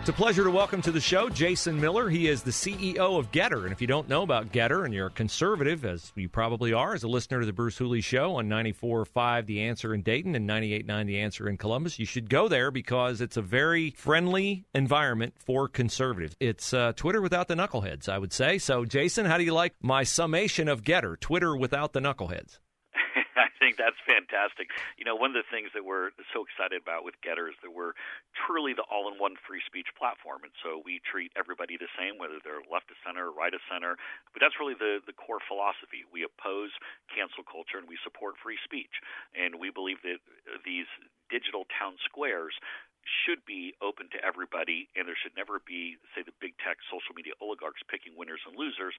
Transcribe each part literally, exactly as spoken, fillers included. It's a pleasure to welcome to the show Jason Miller. He is the C E O of Getter. And if you don't know about Getter and you're a conservative, as you probably are, as a listener to the Bruce Hooley Show on ninety-four point five The Answer in Dayton and ninety-eight point nine The Answer in Columbus, you should go there because it's a very friendly environment for conservatives. It's uh, Twitter without the knuckleheads, I would say. So, Jason, how do you like my summation of Getter, Twitter without the knuckleheads? I think that's fantastic. You know, one of the things that we're so excited about with Getter is that we're truly the all-in-one free speech platform. And so we treat everybody the same, whether they're left of center or right of center. But that's really the, the core philosophy. We oppose cancel culture and we support free speech. And we believe that these digital town squares should be open to everybody, and there should never be, say, the big tech social media oligarchs picking winners and losers,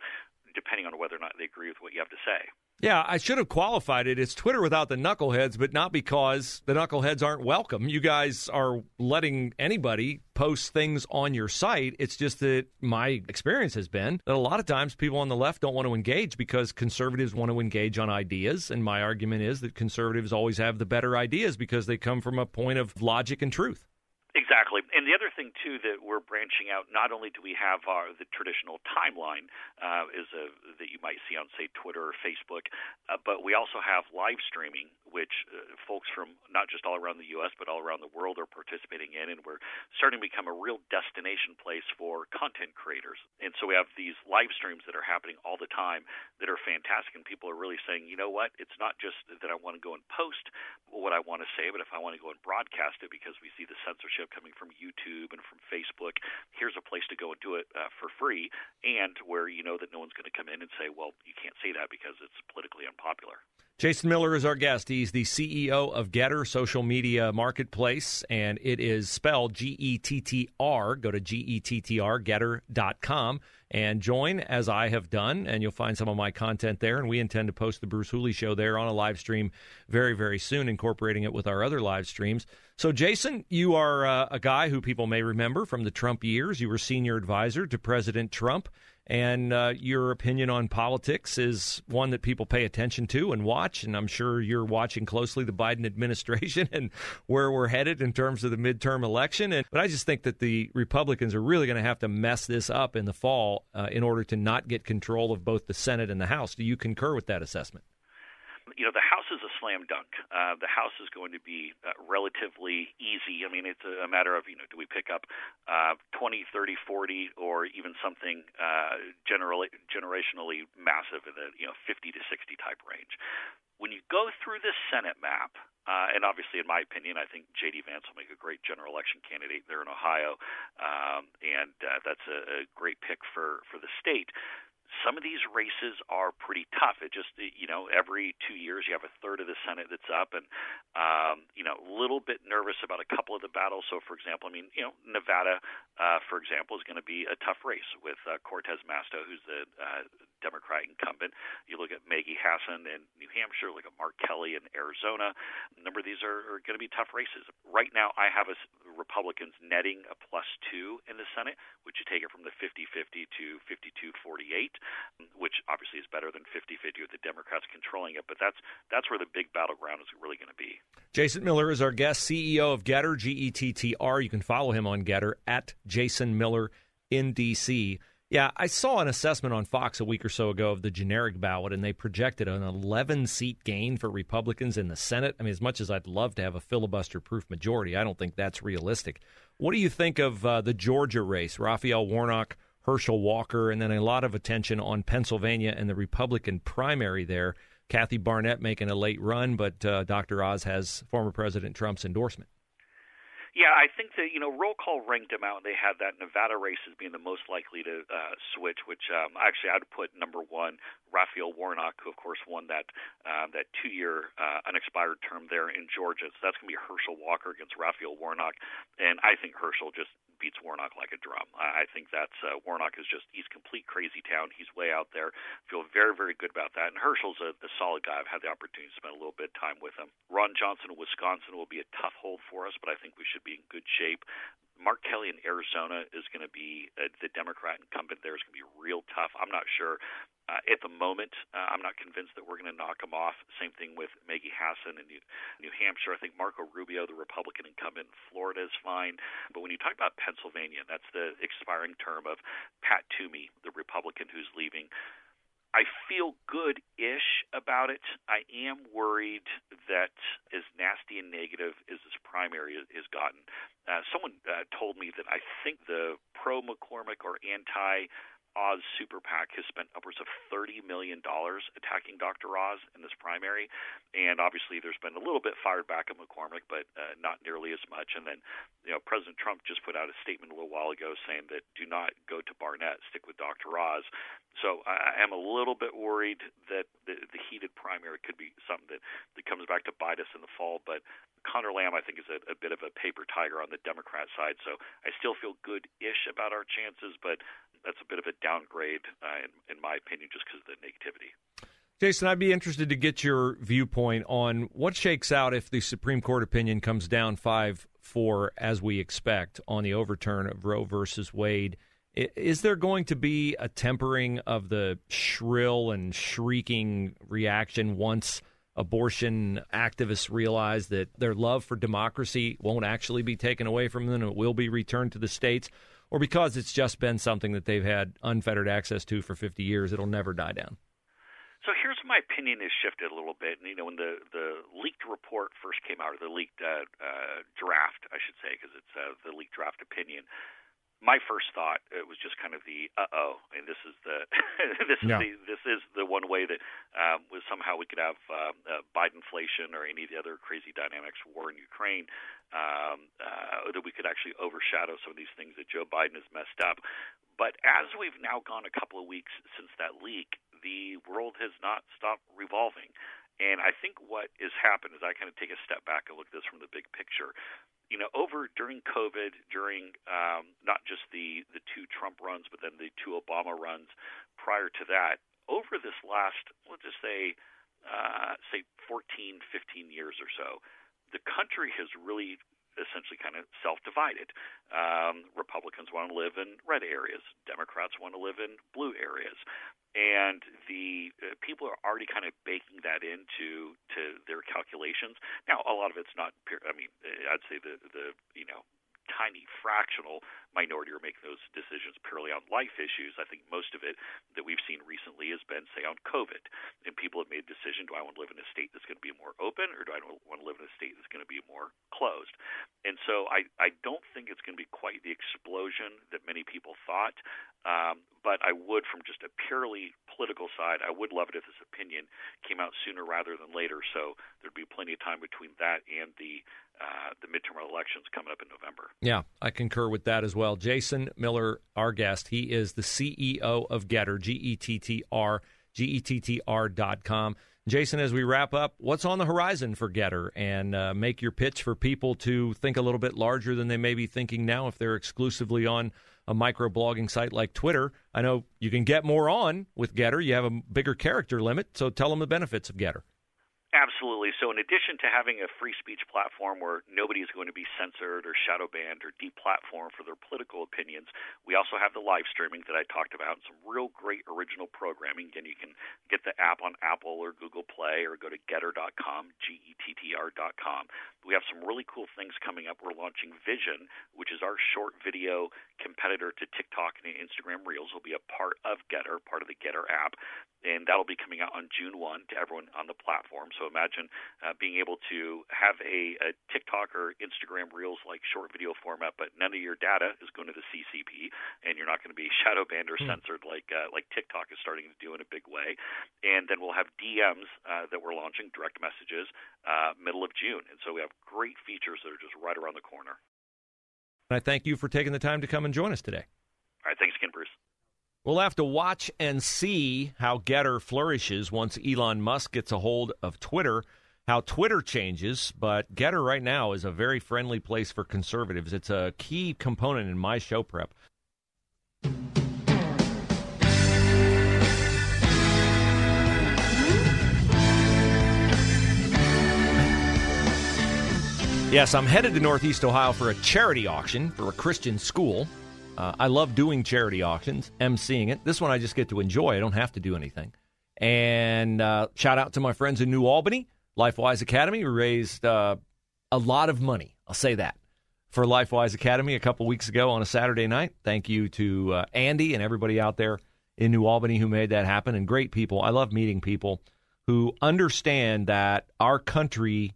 depending on whether or not they agree with what you have to say. Yeah, I should have qualified it. It's Twitter without the knuckleheads, but not because the knuckleheads aren't welcome. You guys are letting anybody post things on your site. It's just that my experience has been that a lot of times people on the left don't want to engage because conservatives want to engage on ideas. And my argument is that conservatives always have the better ideas because they come from a point of logic and truth. Exactly. And the other thing, too, that we're branching out, not only do we have our, the traditional timeline uh, is a, that you might see on, say, Twitter or Facebook, uh, but we also have live streaming, which uh, folks from not just all around the U S but all around the world are participating in, and we're starting to become a real destination place for content creators. And so we have these live streams that are happening all the time that are fantastic, and people are really saying, you know what, it's not just that I want to go and post what I want to say, but if I want to go and broadcast it because we see the censorship coming from YouTube and from Facebook, here's a place to go and do it uh, for free, and where you know that no one's going to come in and say, well, you can't say that because it's politically unpopular. Jason Miller is our guest. He's the C E O of Getter Social Media Marketplace, and it is spelled G E T T R. Go to G E T T R, getter dot com, and join as I have done, and you'll find some of my content there, and we intend to post the Bruce Hooley Show there on a live stream very, very soon, incorporating it with our other live streams. So, Jason, you are uh, a guy who people may remember from the Trump years. You were senior advisor to President Trump. And uh, your opinion on politics is one that people pay attention to and watch. And I'm sure you're watching closely the Biden administration and where we're headed in terms of the midterm election. And but I just think that the Republicans are really going to have to mess this up in the fall uh, in order to not get control of both the Senate and the House. Do you concur with that assessment? You know, the House is a slam dunk. Uh, the House is going to be uh, relatively easy. I mean, it's a, a matter of, you know, do we pick up uh, twenty, thirty, forty, or even something uh, generally, generationally massive in the, you know, fifty to sixty type range. When you go through the Senate map, uh, and obviously in my opinion, I think J D. Vance will make a great general election candidate there in Ohio, um, and uh, that's a, a great pick for, for the state. Some of these races are pretty tough. It just, you know, every two years you have a third of the Senate that's up, and, um, you know, a little bit nervous about a couple of the battles. So, for example, I mean, you know, Nevada, uh, for example, is going to be a tough race with uh, Cortez Masto, who's the uh, Democrat incumbent. You look at Maggie Hassan in New Hampshire, look at Mark Kelly in Arizona. A number of these are, are going to be tough races. Right now I have a Republicans netting a plus two in the Senate, which you take it from the fifty-fifty to fifty-two forty-eight. Which obviously is better than fifty-fifty with the Democrats controlling it, but that's that's where the big battleground is really going to be. Jason Miller is our guest, C E O of Getter, G E T T R. You can follow him on Getter, at Jason Miller in D C. Yeah, I saw an assessment on Fox a week or so ago of the generic ballot, and they projected an eleven-seat gain for Republicans in the Senate. I mean, as much as I'd love to have a filibuster-proof majority, I don't think that's realistic. What do you think of uh, the Georgia race, Raphael Warnock, Herschel Walker, and then a lot of attention on Pennsylvania and the Republican primary there. Kathy Barnett making a late run, but uh, Doctor Oz has former President Trump's endorsement. Yeah, I think that, you know, roll call ranked them out. They had that Nevada race as being the most likely to uh, switch, which um, actually I'd put number one, Raphael Warnock, who, of course, won that uh, that two-year uh, unexpired term there in Georgia. So that's going to be Herschel Walker against Raphael Warnock. And I think Herschel just beats Warnock like a drum. I think that's uh, Warnock is just, he's complete crazy town. He's way out there. Feel very, very good about that. And Herschel's a, a solid guy. I've had the opportunity to spend a little bit of time with him. Ron Johnson of Wisconsin will be a tough hold for us, but I think we should be in good shape. Mark Kelly in Arizona is going to be uh, the Democrat incumbent there is going to be real tough. I'm not sure uh, at the moment. Uh, I'm not convinced that we're going to knock him off. Same thing with Maggie Hassan in New, New Hampshire. I think Marco Rubio, the Republican incumbent in Florida, is fine. But when you talk about Pennsylvania, that's the expiring term of Pat Toomey, the Republican who's leaving. I feel good-ish about it. I am worried that as nasty and negative as this primary has gotten, uh, someone uh, told me that I think the pro-McCormick or anti Oz Super PAC has spent upwards of thirty million dollars attacking Doctor Oz in this primary. And obviously there's been a little bit fired back at McCormick, but uh, not nearly as much. And then, you know, President Trump just put out a statement a little while ago saying that do not go to Barnett, stick with Doctor Oz. So I am a little bit worried that the, the heated primary could be something that, that comes back to bite us in the fall. But Conor Lamb, I think, is a, a bit of a paper tiger on the Democrat side. So I still feel good-ish about our chances, but that's a bit of a downgrade, uh, in, in my opinion, just because of the negativity. Jason, I'd be interested to get your viewpoint on what shakes out if the Supreme Court opinion comes down five four, as we expect, on the overturn of Roe versus Wade. Is there going to be a tempering of the shrill and shrieking reaction once abortion activists realize that their love for democracy won't actually be taken away from them and it will be returned to the states? Or because it's just been something that they've had unfettered access to for fifty years, it'll never die down? So here's my opinion has shifted a little bit. And, you know, when the, the leaked report first came out, or the leaked uh, uh, draft, I should say, because it's uh, the leaked draft opinion, my first thought, it was just kind of the uh oh, and this is the this yeah. is the, this is the one way that um, was somehow we could have um, uh, Bidenflation or any of the other crazy dynamics, war in Ukraine, um, uh, that we could actually overshadow some of these things that Joe Biden has messed up. But as we've now gone a couple of weeks since that leak, the world has not stopped revolving, and I think what has happened is I kind of take a step back and look at this from the big picture. You know, over during COVID, during um, not just the, the two Trump runs, but then the two Obama runs prior to that, over this last, we'll just say, uh, say fourteen, fifteen years or so, the country has really essentially kind of self-divided. Um, Republicans want to live in red areas. Democrats want to live in blue areas. And the uh, people are already kind of baking that into to their calculations. Now, a lot of it's not. I mean, I'd say the the you know tiny fractional minority are making those decisions purely on life issues. I think most of it that we've seen recently has been, say, on COVID, and people have made a decision: do I want to live in a state that's going to be more open, or do I want to live in a state that's going to be more closed? And so, I I don't think it's going to be quite the explosion that many people thought. Um, but I would, from just a purely political side, I would love it if this opinion came out sooner rather than later, so there'd be plenty of time between that and the uh, the midterm elections coming up in November. Yeah, I concur with that as well. Jason Miller, our guest, he is the C E O of Getter, G E T T R, G E T T R dot com. Jason, as we wrap up, what's on the horizon for Getter? And uh, make your pitch for people to think a little bit larger than they may be thinking now if they're exclusively on a microblogging site like Twitter. I know you can get more on with Getter. You have a bigger character limit, so tell them the benefits of Getter. Absolutely. So in addition to having a free speech platform where nobody is going to be censored or shadow banned or deplatformed for their political opinions, we also have the live streaming that I talked about and some real great original programming. Again, you can get the app on Apple or Google Play or go to getter dot com, G E T T R dot com. We have some really cool things coming up. We're launching Vision, which is our short video competitor to TikTok and Instagram Reels. Will be a part of Getter, part of the Getter app, and that'll be coming out on June first to everyone on the platform. So imagine uh, being able to have a, a TikTok or Instagram Reels like short video format, but none of your data is going to the C C P, and you're not going to be shadow banned or mm-hmm. censored like uh, like TikTok is starting to do in a big way. And then we'll have D Ms uh, that we're launching, direct messages, uh, middle of June. And so we have great features that are just right around the corner. And I thank you for taking the time to come and join us today. All right, thanks again, Bruce. We'll have to watch and see how Getter flourishes once Elon Musk gets a hold of Twitter, how Twitter changes, but Getter right now is a very friendly place for conservatives. It's a key component in my show prep. Yes, I'm headed to Northeast Ohio for a charity auction for a Christian school. Uh, I love doing charity auctions, emceeing it. This one I just get to enjoy. I don't have to do anything. And uh, shout out to my friends in New Albany, LifeWise Academy. We raised uh, a lot of money, I'll say that, for LifeWise Academy a couple weeks ago on a Saturday night. Thank you to uh, Andy and everybody out there in New Albany who made that happen, and great people. I love meeting people who understand that our country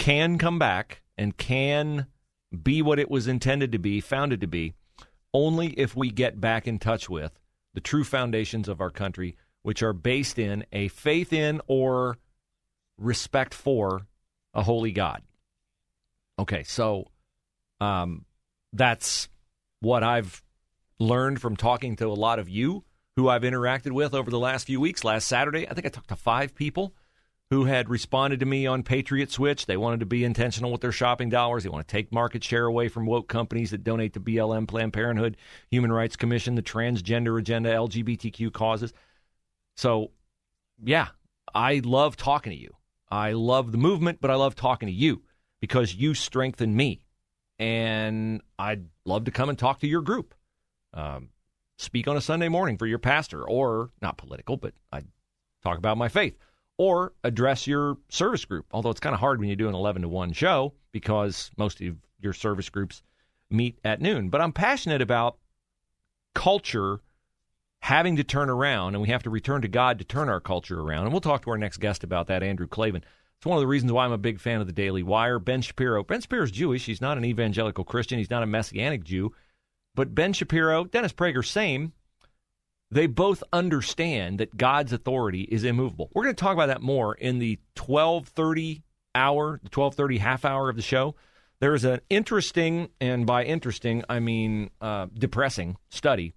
can come back and can be what it was intended to be, founded to be, only if we get back in touch with the true foundations of our country, which are based in a faith in or respect for a holy God. Okay, so um, that's what I've learned from talking to a lot of you who I've interacted with over the last few weeks. Last Saturday, I think I talked to five people who had responded to me on Patriot Switch. They wanted to be intentional with their shopping dollars. They want to take market share away from woke companies that donate to B L M, Planned Parenthood, Human Rights Commission, the transgender agenda, L G B T Q causes. So, yeah, I love talking to you. I love the movement, but I love talking to you because you strengthen me. And I'd love to come and talk to your group. Um, speak on a Sunday morning for your pastor, or not political, but I talk about my faith. Or address your service group, although it's kind of hard when you do an eleven to one show because most of your service groups meet at noon. But I'm passionate about culture having to turn around, and we have to return to God to turn our culture around. And we'll talk to our next guest about that, Andrew Clavin. It's one of the reasons why I'm a big fan of The Daily Wire. Ben Shapiro. Ben Shapiro's Jewish. He's not an evangelical Christian. He's not a Messianic Jew. But Ben Shapiro, Dennis Prager, same. They both understand that God's authority is immovable. We're going to talk about that more in the twelve thirty hour, the twelve thirty half hour of the show. There is an interesting, and by interesting, I mean uh, depressing study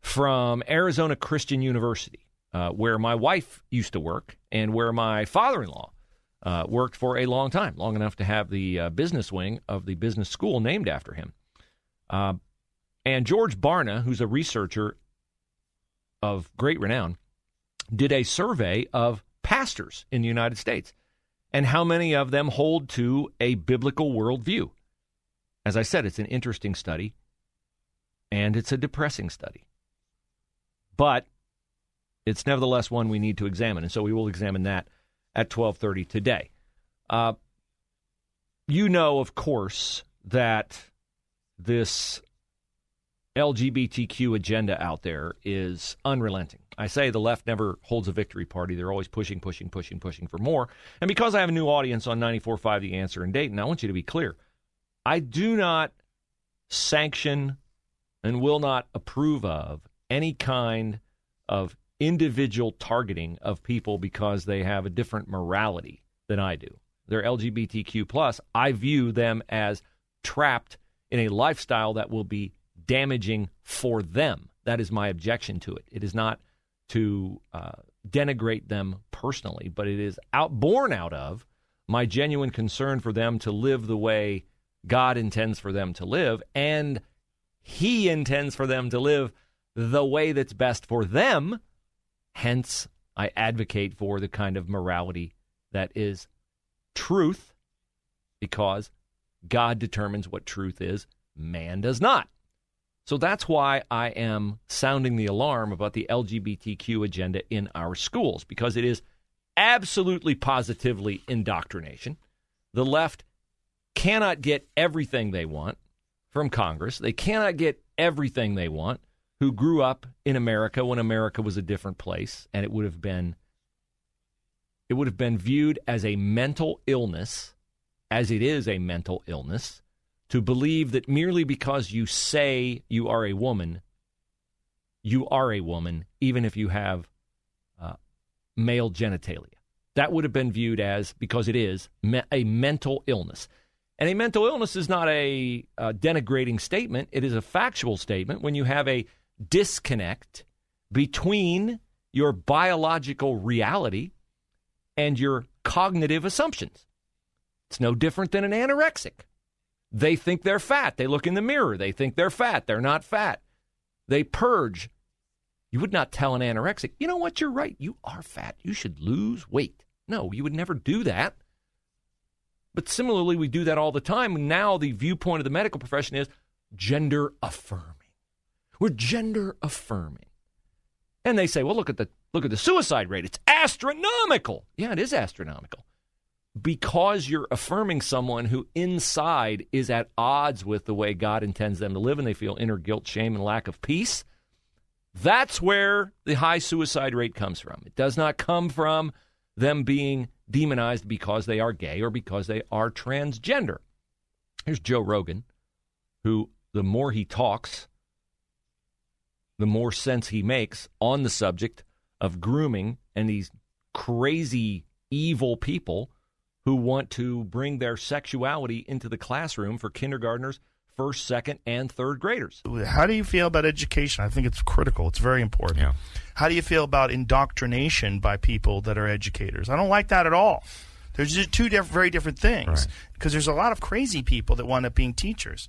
from Arizona Christian University, uh, where my wife used to work and where my father-in-law uh, worked for a long time, long enough to have the uh, business wing of the business school named after him. Uh, and George Barna, who's a researcher of great renown, did a survey of pastors in the United States and how many of them hold to a biblical worldview. As I said, it's an interesting study, and it's a depressing study. But it's nevertheless one we need to examine, and so we will examine that at twelve thirty today. Uh, you know, of course, that this L G B T Q agenda out there is unrelenting. I say the left never holds a victory party. They're always pushing, pushing, pushing, pushing for more. And because I have a new audience on ninety-four point five The Answer in Dayton, I want you to be clear. I do not sanction and will not approve of any kind of individual targeting of people because they have a different morality than I do. They're L G B T Q plus. I view them as trapped in a lifestyle that will be damaging for them. That is my objection to it. It is not to uh, denigrate them personally, but it is out born out of my genuine concern for them to live the way God intends for them to live, and He intends for them to live the way that's best for them. Hence, I advocate for the kind of morality that is truth, because God determines what truth is. Man does not. So that's why I am sounding the alarm about the L G B T Q agenda in our schools, because it is absolutely positively indoctrination. The left cannot get everything they want from Congress. They cannot get everything they want who grew up in America when America was a different place, and it would have been, It would have been viewed as a mental illness, as it is a mental illness, to believe that merely because you say you are a woman, you are a woman, even if you have uh, male genitalia. That would have been viewed as, because it is, me- a mental illness. And a mental illness is not a uh, denigrating statement. It is a factual statement when you have a disconnect between your biological reality and your cognitive assumptions. It's no different than an anorexic. They think they're fat. They look in the mirror. They think they're fat. They're not fat. They purge. You would not tell an anorexic, you know what, you're right. You are fat. You should lose weight. No, you would never do that. But similarly, we do that all the time. Now the viewpoint of the medical profession is gender affirming. We're gender affirming. And they say, well, look at the look at the suicide rate. It's astronomical. Yeah, it is astronomical. Because you're affirming someone who inside is at odds with the way God intends them to live, and they feel inner guilt, shame, and lack of peace. That's where the high suicide rate comes from. It does not come from them being demonized because they are gay or because they are transgender. Here's Joe Rogan, who the more he talks, the more sense he makes on the subject of grooming and these crazy, evil people who want to bring their sexuality into the classroom for kindergartners, first, second, and third graders. How do you feel about education? I think it's critical. It's very important. Yeah. How do you feel about indoctrination by people that are educators? I don't like that at all. There's just two diff- very different things, because right. There's a lot of crazy people that wind up being teachers.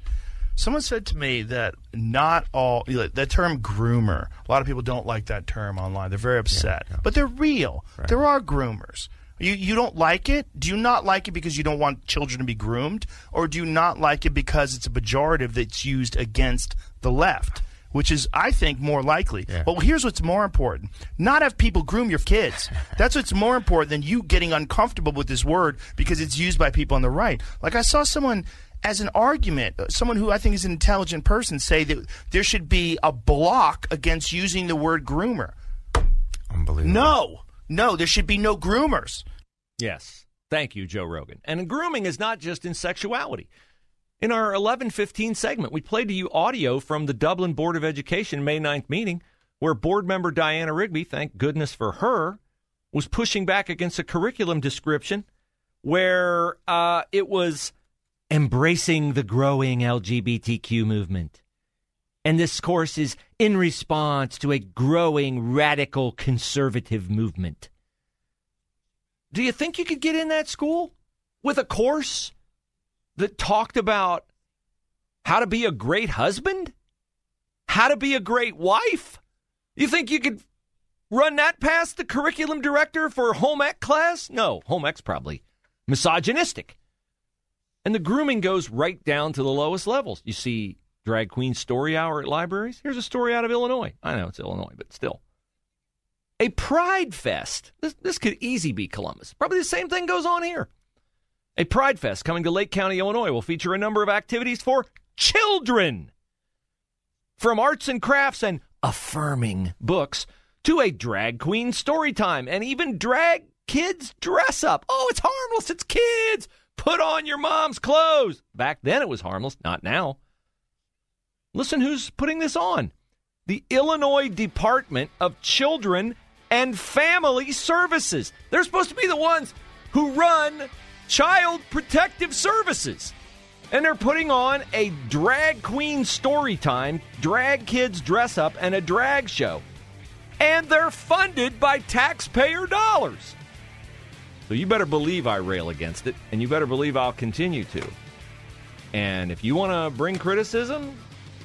Someone said to me that not all – that term groomer, a lot of people don't like that term online. They're very upset. Yeah, yeah. But they're real. Right. There are groomers. You you don't like it? Do you not like it because you don't want children to be groomed? Or do you not like it because it's a pejorative that's used against the left, which is, I think, more likely? Yeah. Well, here's what's more important. Not have people groom your kids. That's what's more important than you getting uncomfortable with this word because it's used by people on the right. Like I saw someone – as an argument, someone who I think is an intelligent person say that there should be a block against using the word groomer. Unbelievable. No, no, there should be no groomers. Yes. Thank you, Joe Rogan. And grooming is not just in sexuality. In our eleven fifteen segment, we played to you audio from the Dublin Board of Education May ninth meeting where board member Diana Rigby, thank goodness for her, was pushing back against a curriculum description where uh, it was embracing the growing L G B T Q movement. And this course is in response to a growing radical conservative movement. Do you think you could get in that school with a course that talked about how to be a great husband? How to be a great wife? You think you could run that past the curriculum director for home ec class? No, home ec's probably misogynistic. And the grooming goes right down to the lowest levels. You see drag queen story hour at libraries. Here's a story out of Illinois. I know it's Illinois, but still. A pride fest. This, this could easily be Columbus. Probably the same thing goes on here. A pride fest coming to Lake County, Illinois, will feature a number of activities for children. From arts and crafts and affirming books to a drag queen story time and even drag kids dress up. Oh, it's harmless. It's kids. Put on your mom's clothes. Back then it was harmless, not now. Listen who's putting this on. The Illinois Department of Children and Family Services. They're supposed to be the ones who run Child Protective Services. And they're putting on a drag queen story time, drag kids dress up, and a drag show. And they're funded by taxpayer dollars. So you better believe I rail against it, and you better believe I'll continue to. And if you want to bring criticism,